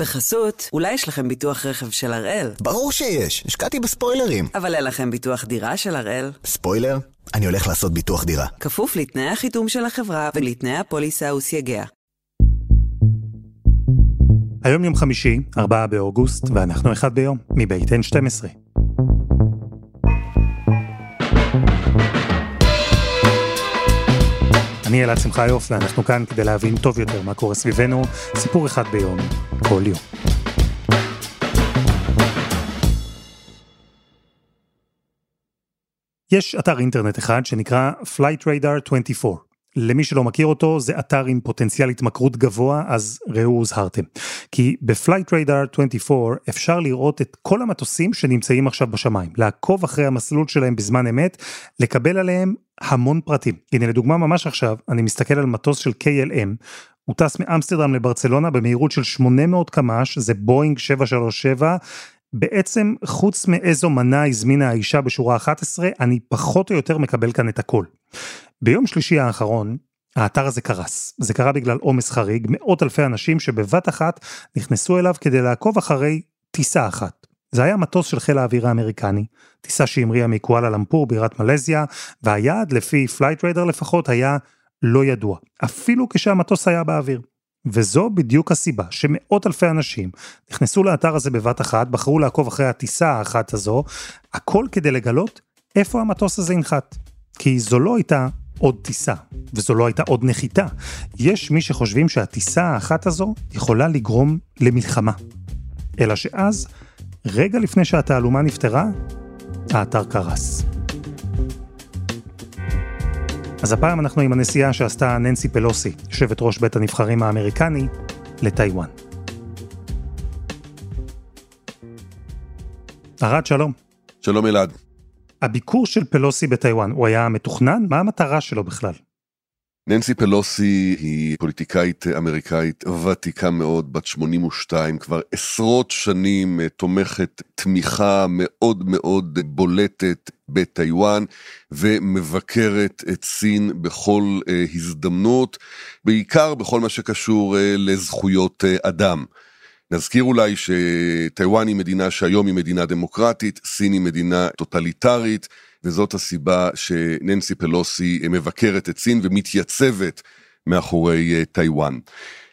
בחסות, אולי יש לכם ביטוח רכב של הראל? ברור שיש, השקעתי בספוילרים. אבל אין לכם ביטוח דירה של הראל? ספוילר? אני הולך לעשות ביטוח דירה. כפוף לתנאי החיתום של החברה ולתנאי הפוליסה וסייגיה. היום יום חמישי, 4 באוגוסט, ואנחנו אחד ביום, מבית N12. אני אלעד שמחיוף, ואנחנו כאן כדי להבין טוב יותר מה קורה סביבנו, סיפור אחד ביום, כל יום. יש אתר אינטרנט אחד שנקרא Flightradar24. למי שלא מכיר אותו, זה אתר עם פוטנציאל התמכרות גבוה, אז ראו הוזהרתם. כי ב-Flightradar24 אפשר לראות את כל המטוסים שנמצאים עכשיו בשמיים, לעקוב אחרי המסלול שלהם בזמן אמת, לקבל עליהם המון פרטים. הנה לדוגמה, ממש עכשיו, אני מסתכל על מטוס של KLM, הוא טס מאמסטרדם לברצלונה במהירות של 800 קמ"ש, זה בוינג 737, בעצם חוץ מאיזו מנה הזמינה האישה בשורה 11, אני פחות או יותר מקבל כאן את הכל. ביום שלישי האחרון, האתר הזה קרס. זה קרה בגלל עומס חריג, מאות אלפי אנשים שבבת אחת נכנסו אליו כדי לעקוב אחרי טיסה אחת. זה היה מטוס של חיל האוויר האמריקני, טיסה שהמריאה מקואלה למפור בירת מלזיה, והיעד לפי פלייט ריידר לפחות היה לא ידוע, אפילו כשהמטוס היה באוויר. וזו בדיוק הסיבה שמאות אלפי אנשים נכנסו לאתר הזה בבת אחת, בחרו לעקוב אחרי הטיסה האחת הזו, הכל כדי לגלות איפה המטוס הזה ינחת. כי זו לא הייתה עוד טיסה, וזו לא הייתה עוד נחיתה. יש מי שחושבים שהטיסה האחת הזו יכולה לגרום למלחמה. אלא שאז, רגע לפני שהתעלומה נפטרה, האתר קרס. אז הפעם אנחנו עם הנסיעה שעשתה ננסי פלוסי, יושבת ראש בית הנבחרים האמריקני, לטיוואן. ערד, שלום. שלום אלעד. הביקור של פלוסי בטיוואן, הוא היה מתוכנן? מה המטרה שלו בכלל? ננסי פלוסי היא פוליטיקאית אמריקאית ותיקה מאוד, בת 82, כבר עשרות שנים תומכת תמיכה מאוד מאוד בולטת בטיוואן, ומבקרת את סין בכל הזדמנות, בעיקר בכל מה שקשור לזכויות אדם. נזכיר אולי שטיוואן היא מדינה שהיום היא מדינה דמוקרטית, סין היא מדינה טוטליטרית, וזאת הסיבה שננסי פלוסי מבקרת את סין ומתייצבת מאחורי טיוואן.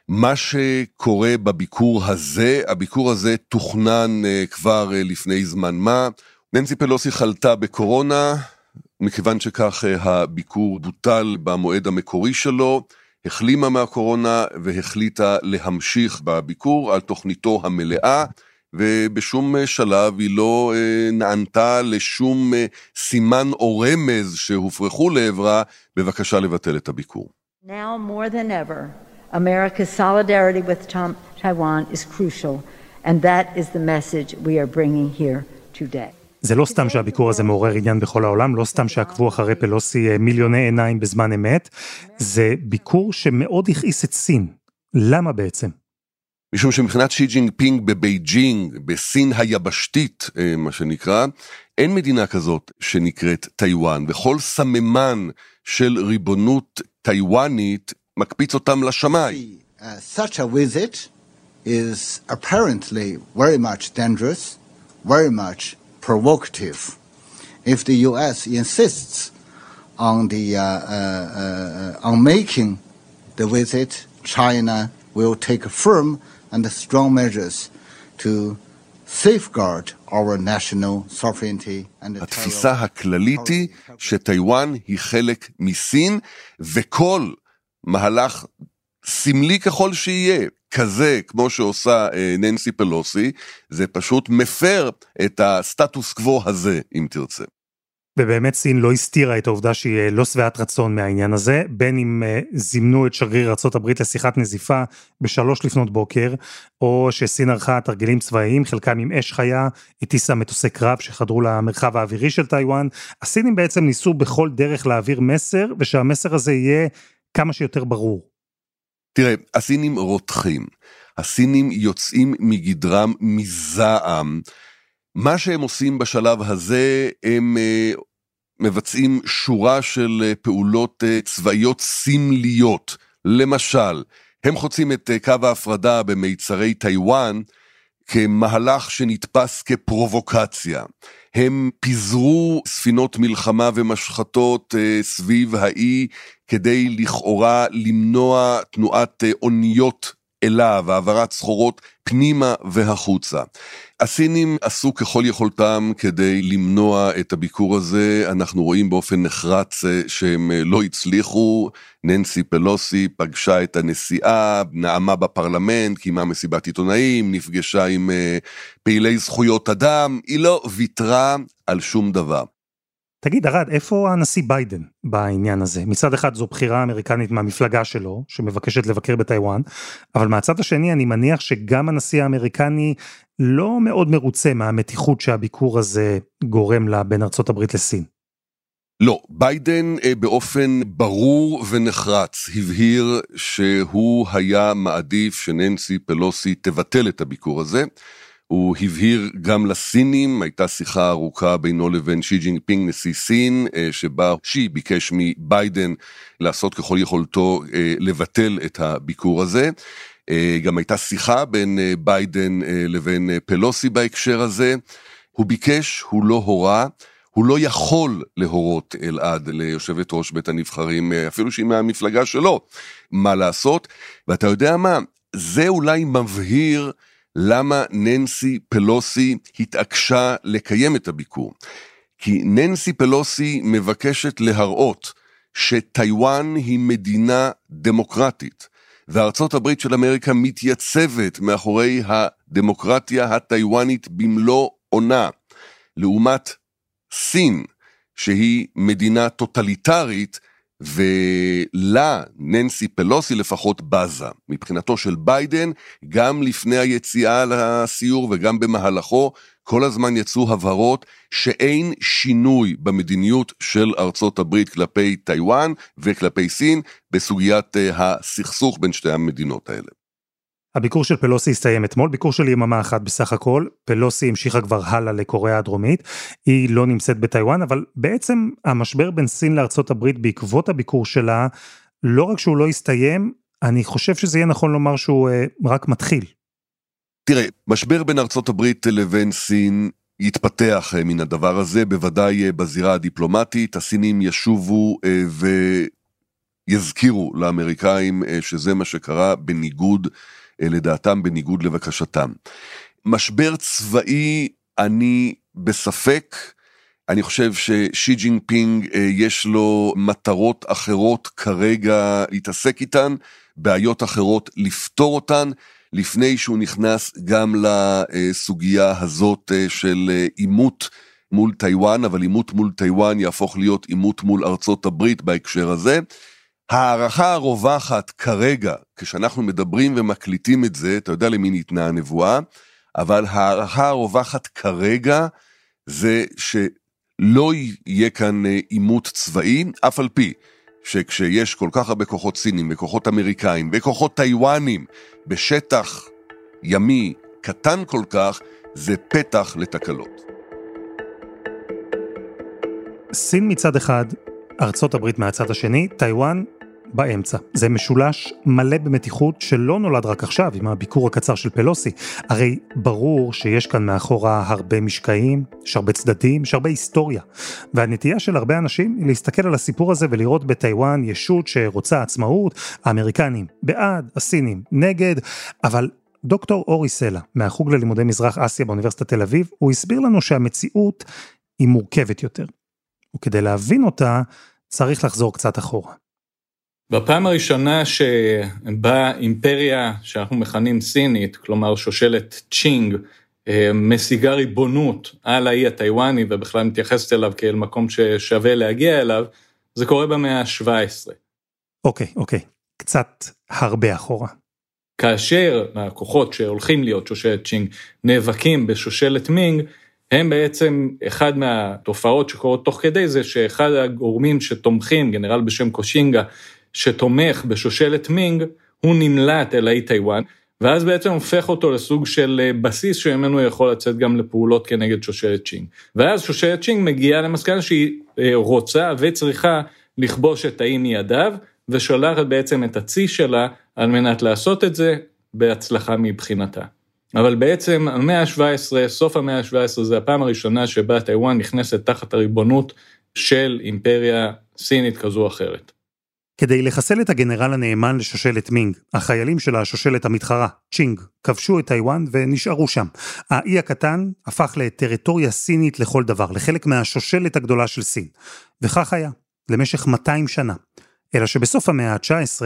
מה שקורה בביקור הזה, הביקור הזה תוכנן כבר לפני זמן מה. ננסי פלוסי חלתה בקורונה, מכיוון שכך הביקור בוטל במועד המקורי שלו, החלימה מהקורונה והחליטה להמשיך בביקור על תוכניתו המלאה, ובשום שלב היא לא נענתה לשום סימן או רמז שהופרחו לעברה בבקשה לבטל את הביקור. Now more than ever, America's solidarity with Taiwan is crucial, and that is the message we are bringing here today. זה לא סתם שהביקור הזה מעורר עניין בכל העולם, לא סתם שעקבו אחרי פלוסי מיליוני עיניים בזמן אמת, זה ביקור שמאוד הכעיס את סין. למה בעצם? משום שמבחינת שי ג'ינפינג בבייג'ינג, בסין היבשתית, מה שנקרא, אין מדינה כזאת שנקראת טיוואן, וכל סממן של ריבונות טיוואנית מקפיץ אותם לשמיים. Such a visit is apparently very much dangerous, very much provocative. If the US insists on the on making the visit, China will take firm and strong measures to safeguard our national sovereignty and the התפיסה הכללית היא שטיוואן היא חלק מסין, וכל מהלך סמלי ככל שיהיה, כזה כמו שעושה ננסי פלוסי, זה פשוט מפר את הסטטוס קוו הזה, אם תרצה. ובאמת סין לא הסתירה את העובדה שהיא לא שבעת רצון מהעניין הזה, בין אם זימנו את שגריר ארצות הברית לשיחת נזיפה ב3:00 לפנות בוקר, או שסין ערכה תרגילים צבאיים, חלקם עם אש חיה, הטיסה מטוסי קרב שחדרו למרחב האווירי של טיוואן. הסינים בעצם ניסו בכל דרך להעביר מסר, ושהמסר הזה יהיה כמה שיותר ברור. תראה, הסינים רותחים, הסינים יוצאים מגדרם מזעם, מה שהם עושים בשלב הזה, הם מבצעים שורה של פעולות צבאיות סמליות, למשל, הם חוצים את קו ההפרדה במיצרי טיוואן, כמהלך שנתפס כפרובוקציה. הם פיזרו ספינות מלחמה ומשחטות סביב האי, כדי לכאורה למנוע תנועת אוניות אליו, העברת סחורות פנימה והחוצה. הסינים עשו ככל יכולתם כדי למנוע את הביקור הזה, אנחנו רואים באופן נחרץ שהם לא הצליחו, ננסי פלוסי פגשה את הנשיאה, נעמה בפרלמנט, קיימה מסיבת עיתונאים, נפגשה עם פעילי זכויות אדם, היא לא ויתרה על שום דבר. תגיד, ערד, איפה הנשיא ביידן בעניין הזה? מצד אחד זו בחירה אמריקנית מהמפלגה שלו, שמבקשת לבקר בטיוואן, אבל מהצד השני אני מניח שגם הנשיא האמריקני לא מאוד מרוצה מהמתיחות שהביקור הזה גורם לה בין ארצות הברית לסין. לא, ביידן באופן ברור ונחרץ הבהיר שהוא היה מעדיף שננסי פלוסי תבטל את הביקור הזה, הוא הבהיר גם לסינים, הייתה שיחה ארוכה בינו לבין שי ג'ינפינג נשיא סין, שבה שי ביקש מביידן לעשות ככל יכולתו לבטל את הביקור הזה, גם הייתה שיחה בין ביידן לבין פלוסי בהקשר הזה, הוא ביקש, הוא לא הורה, הוא לא יכול להורות אלעד ליושבת ראש בית הנבחרים, אפילו שהיא מהמפלגה שלו, מה לעשות, ואתה יודע מה, זה אולי מבהיר, למה ננסי פלוסי התעקשה לקיים את הביקור? כי ננסי פלוסי מבקשת להראות שטיוואן היא מדינה דמוקרטית, וארצות הברית של אמריקה מתייצבת מאחורי הדמוקרטיה הטיוואנית במלוא עונה, לעומת סין, שהיא מדינה טוטליטרית, ולה ננסי פלוסי לפחות בזה, מבחינתו של ביידן, גם לפני היציאה לסיור וגם במהלכו, כל הזמן יצאו הבהרות שאין שינוי במדיניות של ארצות הברית כלפי טיוואן וכלפי סין, בסוגיית הסכסוך בין שתי המדינות האלה. הביקור של פלוסי הסתיים אתמול, ביקור של יממה אחת בסך הכל, פלוסי המשיכה כבר הלאה לקוריאה הדרומית, היא לא נמצאת בטיוואן, אבל בעצם המשבר בין סין לארצות הברית בעקבות הביקור שלה, לא רק שהוא לא הסתיים, אני חושב שזה יהיה נכון לומר שהוא רק מתחיל. תראה, משבר בין ארצות הברית לבין סין, יתפתח מן הדבר הזה, בוודאי בזירה הדיפלומטית, הסינים ישובו ויזכירו לאמריקאים שזה מה שקרה בניגוד לדעתם בניגוד לבקשתם. משבר צבאי אני בספק, אני חושב ששי ג'ינפינג יש לו מטרות אחרות כרגע להתעסק איתן, בעיות אחרות לפתור אותן, לפני שהוא נכנס גם לסוגיה הזאת של עימות מול טיוואן, אבל עימות מול טיוואן יהפוך להיות עימות מול ארצות הברית בהקשר הזה, הערכה הרווחת כרגע, כשאנחנו מדברים ומקליטים את זה, אתה יודע למי ניתנה הנבואה, אבל הערכה הרווחת כרגע, זה שלא יהיה כאן עימות צבאי, אף על פי, שכשיש כל כך הרבה כוחות סינים, וכוחות אמריקאים, וכוחות טיוואנים, בשטח ימי קטן כל כך, זה פתח לתקלות. סין מצד אחד, ארצות הברית מהצד השני, טיוואן באמצע. זה משולש מלא במתיחות שלא נולד רק עכשיו עם הביקור הקצר של פלוסי. הרי ברור שיש כאן מאחורה הרבה משקעים, שהרבה צדדים, שהרבה היסטוריה. והנטייה של הרבה אנשים היא להסתכל על הסיפור הזה ולראות בטיוואן ישות שרוצה עצמאות, האמריקנים בעד, הסינים נגד, אבל דוקטור אורי סלע, מהחוג ללימודי מזרח אסיה באוניברסיטת תל אביב, הוא הסביר לנו שהמציאות היא מורכבת יותר. וכדי להבין אותה, צריך לחזור קצת אחורה. בפעם הראשונה שבה אימפריה שאנחנו מכנים סינית, כלומר שושלת צ'ינג, משיגה ריבונות על האי הטיוואני, ובכלל מתייחסת אליו כאל מקום ששווה להגיע אליו, זה קורה במאה ה-17. אוקיי, קצת הרבה אחורה. כאשר הכוחות שהולכים להיות שושלת צ'ינג, נאבקים בשושלת מינג, הם בעצם, אחד מהתופעות שקורות תוך כדי זה, שאחד הגורמים שתומכים, גנרל בשם קושינגה, שתומך בשושלת מינג, הוא נמלט אל האי טיוואן, ואז בעצם הופך אותו לסוג של בסיס, שממנו יכול לצאת גם לפעולות כנגד שושלת צ'ינג. ואז שושלת צ'ינג מגיעה למסקנה שהיא רוצה וצריכה לכבוש את האי מידיו, ושולחת בעצם את הצי שלה על מנת לעשות את זה בהצלחה מבחינתה. אבל בעצם המאה ה-17, סוף המאה ה-17, זה הפעם הראשונה שבה טיוואן נכנסת תחת הריבונות של אימפריה סינית כזו או אחרת. כדי לחסל את הגנרל הנאמן לשושלת מינג, החיילים של השושלת המתחרה, צ'ינג, כבשו את טיוואן ונשארו שם. האי הקטן הפך לטריטוריה סינית לכל דבר, לחלק מהשושלת הגדולה של סין. וכך היה, למשך 200 שנה. אלא שבסוף המאה ה-19,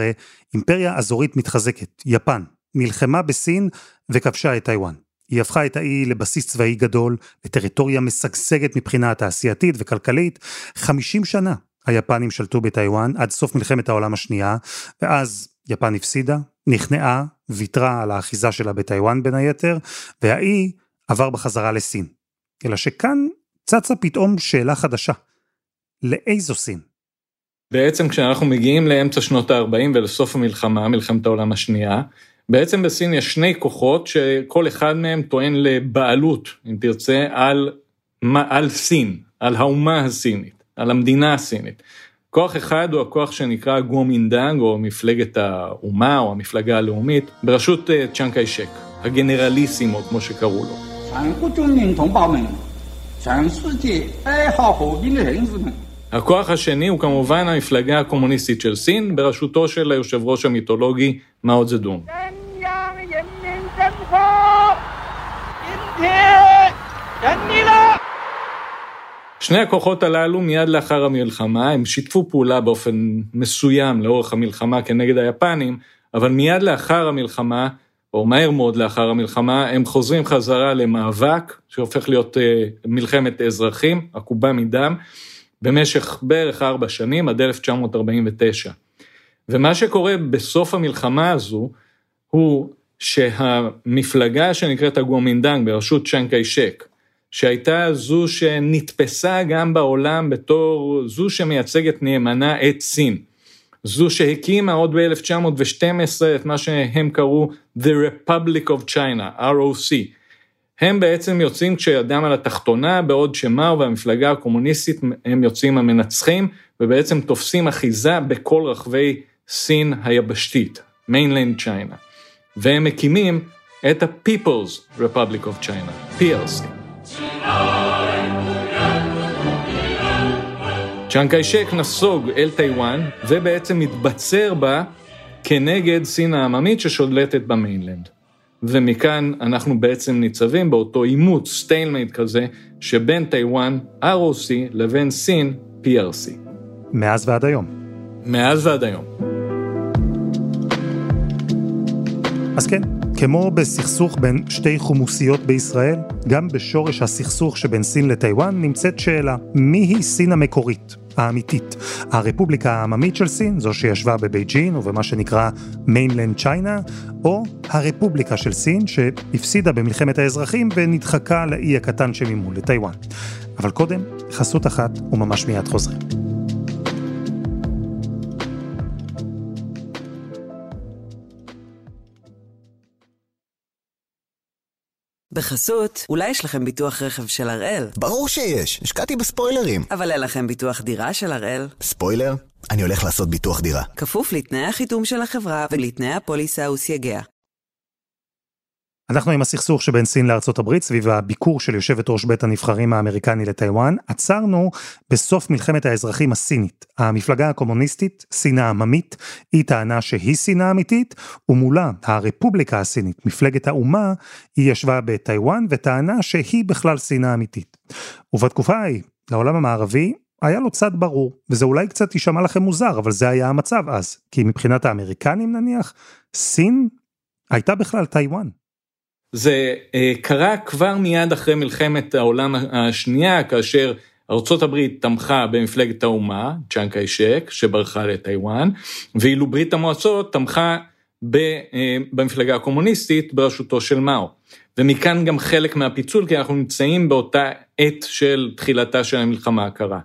אימפריה אזורית מתחזקת, יפן, מלחמה בסין וכבשה את טיוואן. היא הפכה את האי לבסיס צבאי גדול, לטריטוריה משגשגת מבחינה תעשייתית וכלכלית. 50 שנה היפנים שלטו בטיוואן עד סוף מלחמת העולם השנייה, ואז יפן הפסידה, נכנעה, ויתרה על האחיזה שלה בטיוואן בין היתר, והאי עבר בחזרה לסין. אלא שכאן צצה פתאום שאלה חדשה. לאיזו סין? בעצם כשאנחנו מגיעים לאמצע שנות ה-40 ולסוף המלחמה, מלחמת העולם השנייה, בעצם בסין יש שני כוחות שכל אחד מהם טוען לבעלות, אם תרצה, על סין, על האומה הסינית, על המדינה הסינית. כוח אחד הוא הכוח שנקרא גואמינדאנג, או מפלגת האומה, או המפלגה הלאומית, בראשות צ'יאנג קאי-שק, הגנרליסימו, כמו שקראו לו. הכוח השני הוא כמובן המפלגה הקומוניסטית של סין, בראשותו של היושב ראש המיתולוגי מאו זדונג. שני הכוחות הללו מיד לאחר המלחמה, הם שיתפו פעולה באופן מסוים לאורך המלחמה כנגד היפנים, אבל מיד לאחר המלחמה, או מהר מאוד לאחר המלחמה, הם חוזרים חזרה למאבק, שהופך להיות מלחמת אזרחים, עקובה מדם, במשך בערך 4 שנים, עד 1949. ומה שקורה בסוף המלחמה הזו, הוא שהמפלגה שנקראת הגואמינדאנג, בראשות צ'יאנג קאי-שק, שהייתה זו שנתפסה גם בעולם בתור זו שמייצגת נאמנה את סין, זו שהקימה עוד ב-1912 את מה שהם קראו The Republic of China, ROC, הם בעצם יוצאים כשידם על התחתונה, בעוד שמאו והמפלגה הקומוניסטית הם יוצאים המנצחים, ובעצם תופסים אחיזה בכל רחבי סין היבשתית, Mainland China. והם מקימים את ה-People's Republic of China, PRC. צ'יאנג קאי-שק נסוג אל טיוואן, ובעצם מתבצר בה כנגד סין העממית ששולטת במיינלנד. ומכאן אנחנו בעצם ניצבים באותו אימות סטיילמייט כזה שבין טיוואן ROC לבין סין PRC. מאז ועד היום. מאז ועד היום. אז כן, כמו בסכסוך בין שתי חומוסיות בישראל, גם בשורש הסכסוך שבין סין לטיוואן נמצאת שאלה, מי היא סין המקורית? האמיתית. הרפובליקה העממית של סין, זו שישבה בבייג'ין ובמה שנקרא מיינלנד צ'יינה, או הרפובליקה של סין שהפסידה במלחמת האזרחים ונדחקה לאי הקטן שממול לטיוואן. אבל קודם, חסות אחת וממש מיד חוזרים. בחסות, אולי יש לכם ביטוח רכב של הראל? ברור שיש, השקעתי בספוילרים. אבל אין לכם ביטוח דירה של הראל? ספוילר? אני הולך לעשות ביטוח דירה. כפוף לתנאי החיתום של החברה ולתנאי הפוליסה וסייגיה. אנחנו עם הסכסוך שבין סין לארצות הברית, סביב הביקור של יושבת ראש בית הנבחרים האמריקני לטיוואן, עצרנו בסוף מלחמת האזרחים הסינית. המפלגה הקומוניסטית, סין העממית, היא טענה שהיא סין האמיתית, ומולה הרפובליקה הסינית, מפלגת האומה, היא ישבה בטיוואן וטענה שהיא בכלל סין האמיתית. ובתקופה ההיא, לעולם המערבי, היה לו צד ברור, וזה אולי קצת יישמע לכם מוזר, אבל זה היה המצב אז, כי מבחינת האמריקנים נניח, סין הייתה בכלל טיוואן. זה קרה כבר מיד אחרי מלחמת העולם השנייה, כאשר ארצות הברית תמכה במפלגת האומה, צ'יאנג קאי-שק, שברחה לטיוואן, ואילו ברית המועצות תמכה במפלגה הקומוניסטית בראשותו של מאו. ומכאן גם חלק מהפיצול, כי אנחנו נמצאים באותה עת של תחילתה של המלחמה הקרה.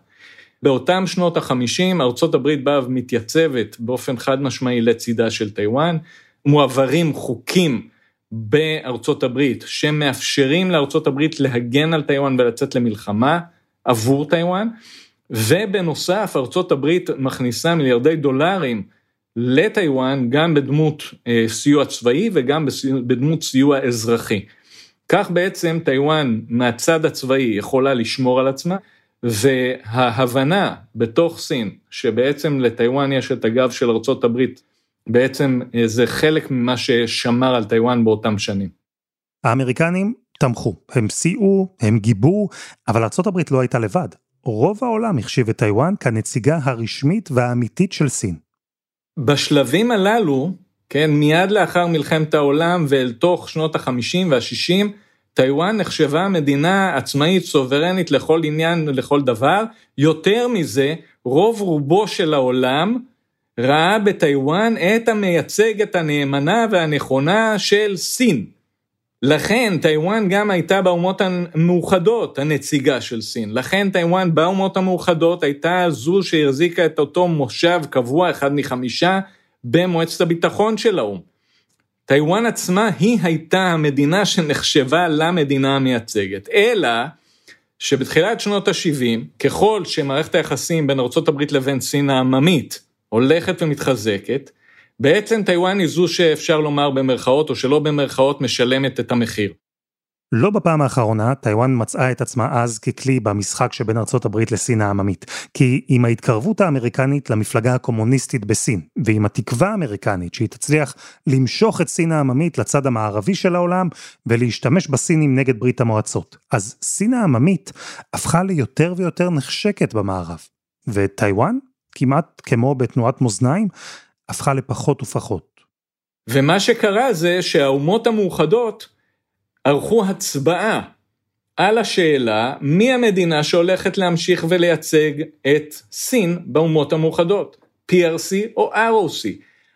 באותם שנות ה-50, ארצות הברית באה ומתייצבת באופן חד משמעי לצידה של טיוואן, מועברים חוקים, בארצות הברית, שמאפשרים לארצות הברית להגן על טיוואן ולצאת למלחמה עבור טיוואן, ובנוסף ארצות הברית מכניסה מיליארדי דולרים לטיוואן, גם בדמות סיוע צבאי וגם בדמות סיוע אזרחי. כך בעצם טיוואן מהצד הצבאי יכולה לשמור על עצמה, וההבנה בתוך סין, שבעצם לטיוואן יש את הגב של ארצות הברית, בעצם זה חלק ממה ששמר על טיוואן באותם שנים. האמריקנים תמכו, הם סייעו, הם גיבו, אבל ארצות הברית לא הייתה לבד. רוב העולם החשיב את טיוואן כנציגה הרשמית והאמיתית של סין. בשלבים הללו, כן, מיד לאחר מלחמת העולם ואל תוך שנות ה-50 וה-60, טיוואן נחשבה מדינה עצמאית, סוברנית לכל עניין, לכל דבר. יותר מזה, רוב רובו של העולם ראה בטיוואן את המייצגת הנאמנה והנכונה של סין. לכן טיוואן גם הייתה באומות המאוחדות הנציגה של סין. לכן טיוואן באומות המאוחדות הייתה זו שהחזיקה את אותו מושב קבוע 1 מ-5 במועצת הביטחון של האום. טיוואן עצמה היא הייתה המדינה שנחשבה למדינה המייצגת. אלא שבתחילת שנות ה-70, ככל שמערכת היחסים בין ארצות הברית לבין סין העממית הולכת ומתחזקת, בעצם טיוואן היא זו שאפשר לומר במרכאות או שלא במרכאות משלמת את המחיר. לא בפעם האחרונה, טיוואן מצאה את עצמה אז ככלי במשחק שבין ארצות הברית לסין העממית, כי עם ההתקרבות האמריקנית למפלגה הקומוניסטית בסין, ועם התקווה האמריקנית שהיא תצליח למשוך את סין העממית לצד המערבי של העולם, ולהשתמש בסינים נגד ברית המועצות. אז סין העממית הפכה ליותר ויותר נחשקת במערב, וטיוואן, כמעט כמו בתנועת מאזניים, הפכה לפחות ופחות. ומה שקרה זה שהאומות המאוחדות ערכו הצבעה על השאלה מי המדינה שהולכת להמשיך ולייצג את סין באומות המאוחדות, PRC או ROC.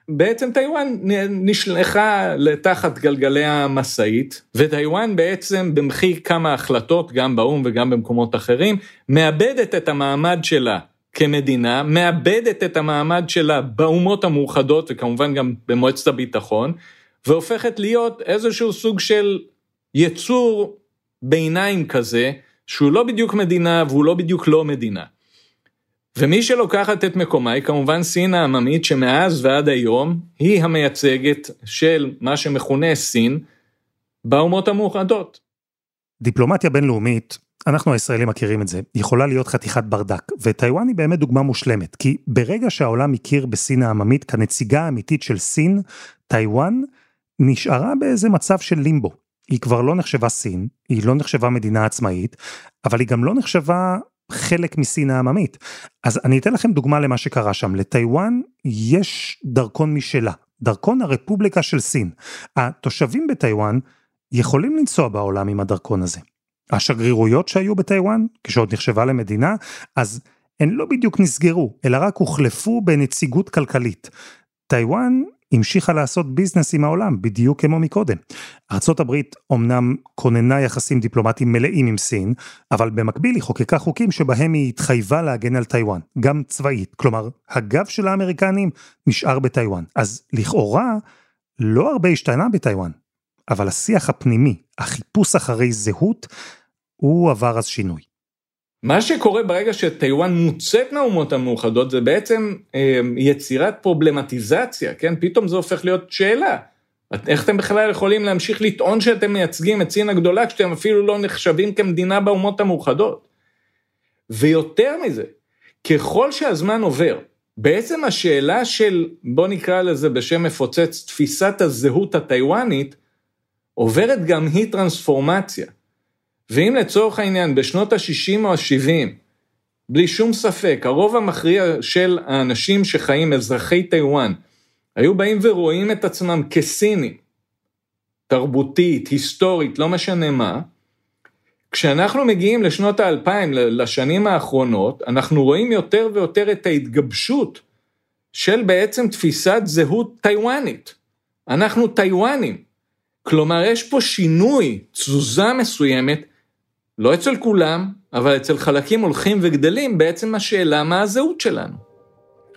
בעצם טיוואן נשלחה לתחת גלגלי המסעית, וטיוואן בעצם במחיר כמה החלטות, גם באום וגם במקומות אחרים, מאבדת את המעמד שלה כמדינה, מאבדת את המעמד שלה באומות המאוחדות, וכמובן גם במועצת הביטחון, והופכת להיות איזשהו סוג של יצור ביניים כזה, שהוא לא בדיוק מדינה, והוא לא בדיוק לא מדינה. ומי שלוקחת את מקומה היא כמובן סין העממית, שמאז ועד היום היא המייצגת של מה שמכונה סין, באומות המאוחדות. דיפלומטיה בינלאומית, אנחנו הישראלים מכירים את זה, יכולה להיות חתיכת ברדק, וטיוואן היא באמת דוגמה מושלמת, כי ברגע שהעולם הכיר בסין העממית כנציגה האמיתית של סין, טיוואן נשארה באיזה מצב של לימבו. היא כבר לא נחשבה סין, היא לא נחשבה מדינה עצמאית, אבל היא גם לא נחשבה חלק מסין העממית. אז אני אתן לכם דוגמה למה שקרה שם, לטיוואן יש דרכון משלה, דרכון הרפובליקה של סין. התושבים בטיוואן יכולים לנסוע בעולם עם הדרכון הזה. השגרירויות שהיו בטיוואן, כשעוד נחשבה למדינה, אז הן לא בדיוק נסגרו, אלא רק הוחלפו בנציגות כלכלית. טיוואן המשיכה לעשות ביזנס עם העולם, בדיוק כמו מקודם. ארצות הברית אומנם כוננה יחסים דיפלומטיים מלאים עם סין, אבל במקביל היא חוקקה חוקים שבהם היא התחייבה להגן על טיוואן, גם צבאית, כלומר, הגב של האמריקנים נשאר בטיוואן. אז לכאורה, לא הרבה השתנה בטיוואן, אבל השיח הפנימי, החיפוש אחרי זהות, הוא עבר אז שינוי. מה שקורה ברגע שטיוואן מוצאת מהאומות המאוחדות, זה בעצם יצירת פרובלמטיזציה, כן? פתאום זה הופך להיות שאלה. איך אתם בכלל יכולים להמשיך לטעון שאתם מייצגים את סין הגדולה, כשאתם אפילו לא נחשבים כמדינה באומות המאוחדות? ויותר מזה, ככל שהזמן עובר, בעצם השאלה של, בוא נקרא לזה בשם מפוצץ, תפיסת הזהות הטיוואנית, עוברת גם היא טרנספורמציה. ואם לצורך העניין בשנות ה-60 או ה-70, בלי שום ספק, הרוב המכריע של האנשים שחיים, אזרחי טיוואן, היו באים ורואים את עצמם כסינים, תרבותית, היסטורית, לא משנה מה, כשאנחנו מגיעים לשנות ה-2000, לשנים האחרונות, אנחנו רואים יותר ויותר את ההתגבשות של בעצם תפיסת זהות טיוואנית. אנחנו טיוואנים. כלומר, יש פה שינוי, תזוזה מסוימת, לא אצל כולם, אבל אצל חלקים הולכים וגדלים, בעצם השאלה מה הזהות שלנו.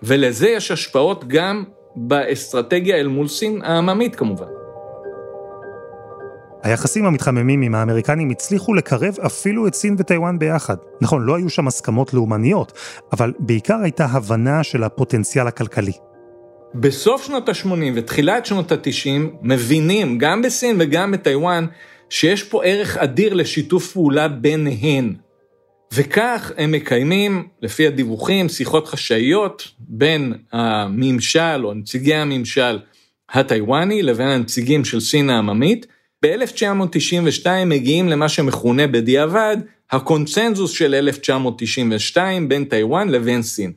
ולזה יש השפעות גם באסטרטגיה אל מול סין העממית כמובן. היחסים המתחממים עם האמריקנים הצליחו לקרב אפילו את סין וטיוואן ביחד. נכון, לא היו שם הסכמות לאומניות, אבל בעיקר הייתה הבנה של הפוטנציאל הכלכלי. בסוף שנות ה-80 ותחילת שנות ה-90 מבינים גם בסין וגם בטיוואן שיש פה ערך אדיר לשיתוף פעולה ביניהן. וכך הם מקיימים, לפי הדיווחים, שיחות חשאיות בין הממשל או נציגי הממשל הטיוואני לבין הנציגים של סין העממית. ב-1992 מגיעים למה שמכונה בדיעבד הקונצנזוס של 1992 בין טיוואן לבין סין.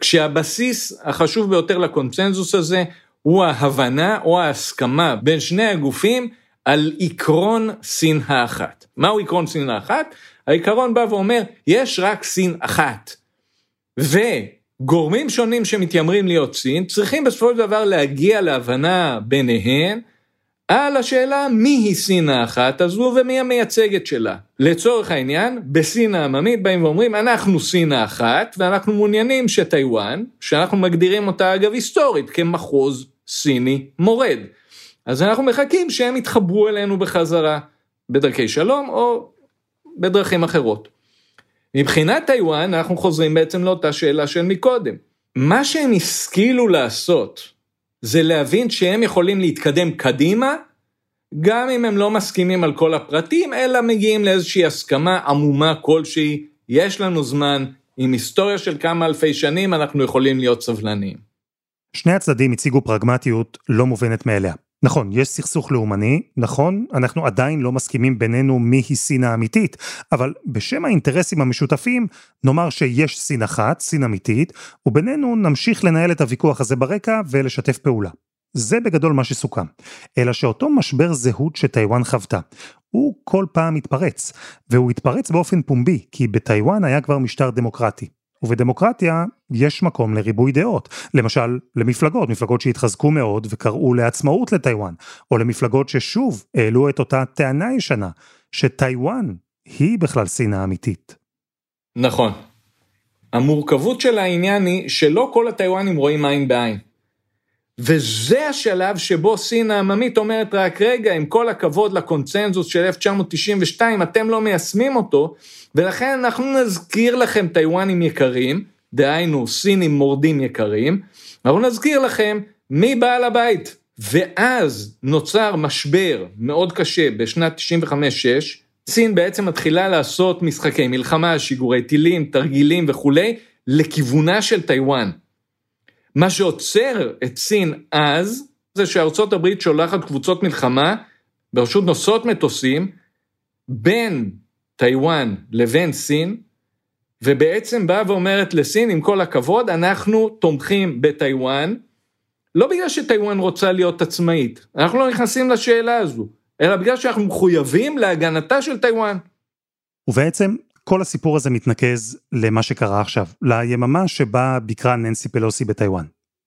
כשהבסיס החשוב ביותר לקונצנזוס הזה הוא ההבנה או ההסכמה בין שני הגופים על עקרון סין האחת. מהו עקרון סין האחת? העיקרון בא ואומר, יש רק סין אחת. וגורמים שונים שמתיימרים להיות סין, צריכים בסופו של דבר להגיע להבנה ביניהן, על השאלה מי היא סין האחת הזו ומי המייצגת שלה. לצורך העניין, בסין העממית באים ואומרים, אנחנו סין האחת, ואנחנו מעוניינים שטיוואן, שאנחנו מגדירים אותה אגב היסטורית, כמחוז סיני מורד. אז אנחנו מחכים שהם יתחברו אלינו בחזרה, בדרכי שלום או בדרכים אחרות. מבחינת טיוואן, אנחנו חוזרים בעצם לאותה שאלה של מקודם. מה שהם השכילו לעשות, זה להבין שהם יכולים להתקדם קדימה, גם אם הם לא מסכימים על כל הפרטים, אלא מגיעים לאיזושהי הסכמה עמומה כלשהי, יש לנו זמן, עם היסטוריה של כמה אלפי שנים, אנחנו יכולים להיות סבלניים. שני הצדדים הציגו פרגמטיות לא מובנת מאליה. נכון, יש סכסוך לאומני, נכון, אנחנו עדיין לא מסכימים בינינו מי היא סין האמיתית, אבל בשם האינטרסים המשותפים, נאמר שיש סין אחת, סין אמיתית, ובינינו נמשיך לנהל את הוויכוח הזה ברקע ולשתף פעולה. זה בגדול מה שסוכם. אלא שאותו משבר זהות שטיוואן חוותה, הוא כל פעם התפרץ, והוא התפרץ באופן פומבי, כי בטיוואן היה כבר משטר דמוקרטי. ובדמוקרטיה יש מקום לריבוי דעות, למשל למפלגות, מפלגות שהתחזקו מאוד וקראו לעצמאות לטיוואן, או למפלגות ששוב העלו את אותה טענה ישנה, שטיוואן היא בכלל סין האמיתית. נכון. המורכבות של העניין היא שלא כל הטיוואנים רואים עין בעין. וזה השלב שבו סין העממית אומרת רק רגע, עם כל הכבוד לקונצנזוס של 1992, אתם לא מיישמים אותו, ולכן אנחנו נזכיר לכם טיוואנים יקרים, דהיינו סינים מורדים יקרים, אנחנו נזכיר לכם מי בעל הבית. ואז נוצר משבר מאוד קשה בשנת 95-6, סין בעצם מתחילה לעשות משחקי מלחמה, שיגורי טילים, תרגילים וכו', לכיוונה של טיוואן. מה שעוצר את סין אז, זה שארצות הברית שולחת קבוצות מלחמה, ברשות נוסעות מטוסים, בין טיוואן לבין סין, ובעצם באה ואומרת לסין, עם כל הכבוד, אנחנו תומכים בטיוואן, לא בגלל שטיוואן רוצה להיות עצמאית, אנחנו לא נכנסים לשאלה הזו, אלא בגלל שאנחנו מחויבים להגנתה של טיוואן. ובעצם כל הסיפור הזה מתנקז למה שקרה עכשיו, ליממה שבה ביקרה ננסי פלוסי בטיוואן.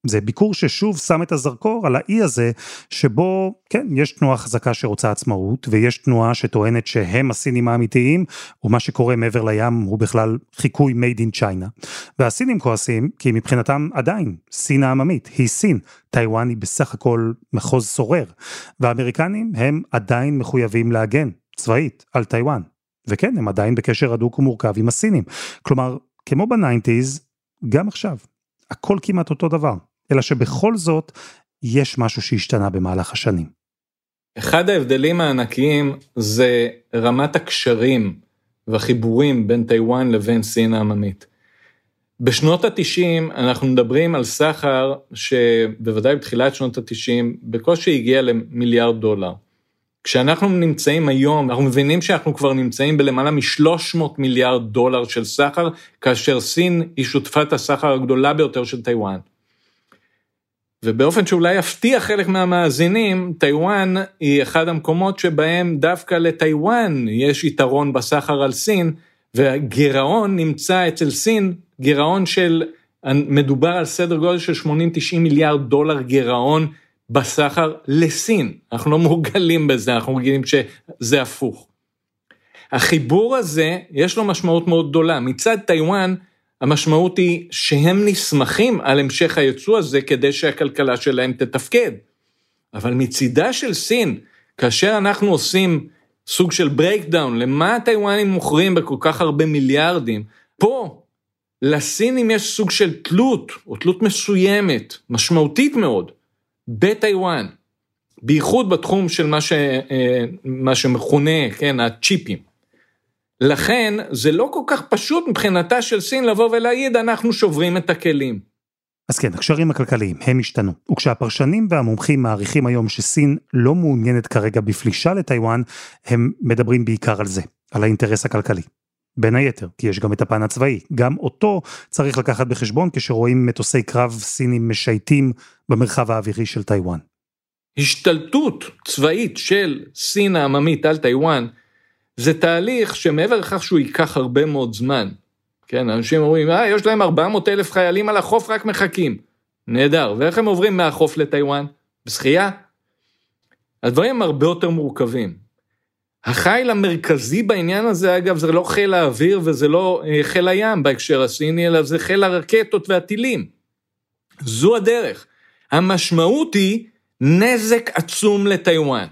זה ביקור ששוב שם את הזרקור על האי הזה, שבו, כן, יש תנועה חזקה שרוצה עצמאות, ויש תנועה שטוענת שהם הסינים האמיתיים, ומה שקורה מעבר לים הוא בכלל חיקוי made in China. והסינים כועסים, כי מבחינתם עדיין, סין העממית, היא סין, טיוואן היא בסך הכל מחוז סורר, והאמריקנים הם עדיין מחויבים להגן, צבאית, על טיוואן. וכן, הם עדיין בקשר הדוק ומורכב עם הסינים. כלומר, כמו ב-90s, גם עכשיו, הכל כמעט אותו דבר, אלא שבכל זאת, יש משהו שהשתנה במהלך השנים. אחד ההבדלים הענקיים, זה רמת הקשרים והחיבורים בין טיוואן לבין סין העממית. בשנות ה-90, אנחנו מדברים על סחר, שבוודאי בתחילת שנות ה-90, בקושי הגיע ל$1 מיליארד. כשאנחנו נמצאים היום, אנחנו מבינים שאנחנו כבר נמצאים בלמעלה מ$300 מיליארד של סחר, כאשר סין היא שותפת הסחר הגדולה ביותר של טיוואן. ובאופן שאולי יפתיע חלק מהמאזינים, טיוואן היא אחד המקומות שבהם דווקא לטיוואן יש יתרון בסחר על סין, והגירעון נמצא אצל סין, גירעון של, מדובר על סדר גודל של $80-90 מיליארד גירעון, בסחר לסין, אנחנו לא מורגלים בזה, אנחנו מורגלים שזה הפוך. החיבור הזה, יש לו משמעות מאוד גדולה, מצד טיוואן, המשמעות היא שהם נסמכים על המשך הייצוא הזה, כדי שהכלכלה שלהם תתפקד. אבל מצידה של סין, כאשר אנחנו עושים סוג של ברייקדאון, למה הטיוואנים מוכרים בכל כך הרבה מיליארדים, פה לסינים יש סוג של תלות, או תלות מסוימת, משמעותית מאוד, בטיוואן, בייחוד בתחום של מה שמכונה, כן, הצ'יפים. לכן, זה לא כל כך פשוט מבחינתה של סין לבוא ולהגיד, אנחנו שוברים את הכלים. אז כן, הקשרים הכלכליים, הם השתנו. וכשהפרשנים והמומחים מעריכים היום שסין לא מעוניינת כרגע בפלישה לטיוואן, הם מדברים בעיקר על זה, על האינטרס הכלכלי. בין היתר, כי יש גם את הפן הצבאי. גם אותו צריך לקחת בחשבון כשרואים מטוסי קרב סינים משייטים במרחב האווירי של טיוואן. השתלטות צבאית של סין העממית על טיוואן, זה תהליך שמעבר לכך שהוא ייקח הרבה מאוד זמן. כן, אנשים אומרים, יש להם 400,000 חיילים על החוף, רק מחכים. נהדר, ואיך הם עוברים מהחוף לטיוואן? בשחייה? הדברים הרבה יותר מורכבים. החיל המרכזי בעניין הזה, אגב, זה לא חיל האוויר וזה לא חיל הים בהקשר הסיני, אלא זה חיל הרקטות והטילים. זו הדרך. המשמעות היא נזק עצום לטיוואן.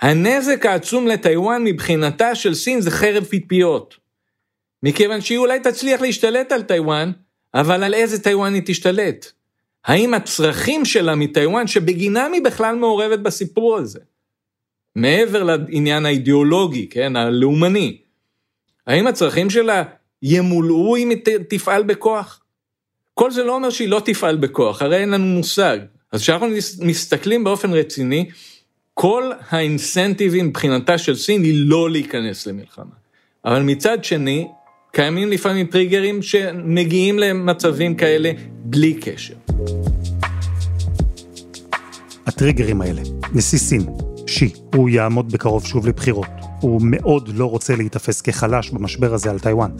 הנזק העצום לטיוואן מבחינתה של סין זה חרב פיפיות. מכיוון שהיא אולי תצליח להשתלט על טיוואן, אבל על איזה טיוואן היא תשתלט? האם הצרכים שלה מטיוואן, שבגינם היא בכלל מעורבת בסיפור הזה? מעבר לעניין האידיאולוגי, כן, הלאומני, האם הצרכים שלה ימולאו אם היא תפעל בכוח? כל זה לא אומר שהיא לא תפעל בכוח, הרי אין לנו מושג. אז כשאנחנו מסתכלים באופן רציני, כל האינסנטיבים מבחינתה של סין היא לא להיכנס למלחמה. אבל מצד שני, קיימים לפעמים טריגרים שמגיעים למצבים כאלה בלי קשר. הטריגרים האלה, נשיא סין, שי, הוא יעמוד בקרוב שוב לבחירות. הוא מאוד לא רוצה להתאפס כחלש במשבר הזה על טיוואן.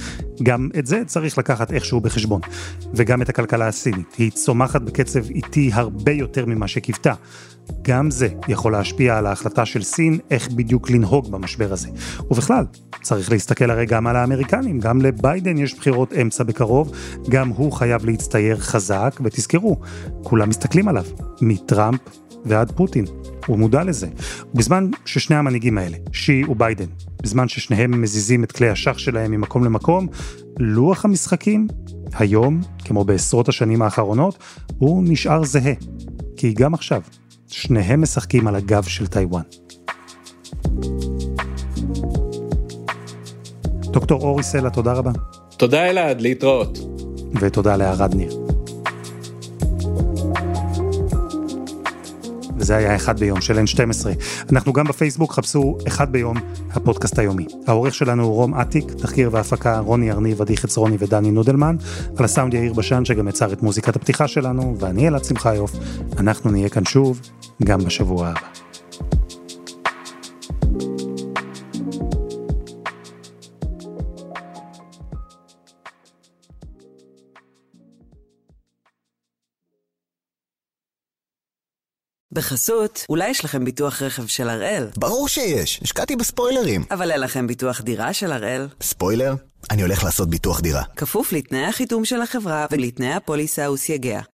גם את זה צריך לקחת איכשהו בחשבון. וגם את הכלכלה הסינית, היא צומחת בקצב איטי הרבה יותר ממה שקיוותה. גם זה יכול להשפיע על ההחלטה של סין איך בדיוק לנהוג במשבר הזה. ובכלל, צריך להסתכל הרי גם על האמריקנים, גם לביידן יש בחירות אמצע בקרוב, גם הוא חייב להצטייר חזק, ותזכרו, כולם מסתכלים עליו, מטראמפ ועד פוטין. הוא מודע לזה. בזמן ששני המנהיגים האלה, שי וביידן, בזמן ששניהם מזיזים את כלי השח שלהם ממקום למקום, לוח המשחקים, היום, כמו בעשרות השנים האחרונות, הוא נשאר זהה. כי גם עכשיו, שניהם משחקים על הגב של טיוואן. דוקטור אורי סלע, תודה רבה. תודה אלעד, להתראות. ותודה לערד ניר. וזה היה אחד ביום של N12. אנחנו גם בפייסבוק, חפשו אחד ביום הפודקאסט היומי. העורך שלנו הוא רום עתיק, תחקיר והפקה רוני ארני ודיחץ רוני ודני נודלמן, על הסאונד יאיר בשן שגם יצר את מוזיקת הפתיחה שלנו, ואני אלעד שמחיוף, אנחנו נהיה כאן שוב גם בשבוע הבא. בחסות, אולי יש לכם ביטוח רכב של הראל? ברור שיש, השקעתי בספוילרים. אבל אין לכם ביטוח דירה של הראל? ספוילר? אני הולך לעשות ביטוח דירה. כפוף לתנאי החיתום של החברה ולתנאי הפוליסה וסייגיה.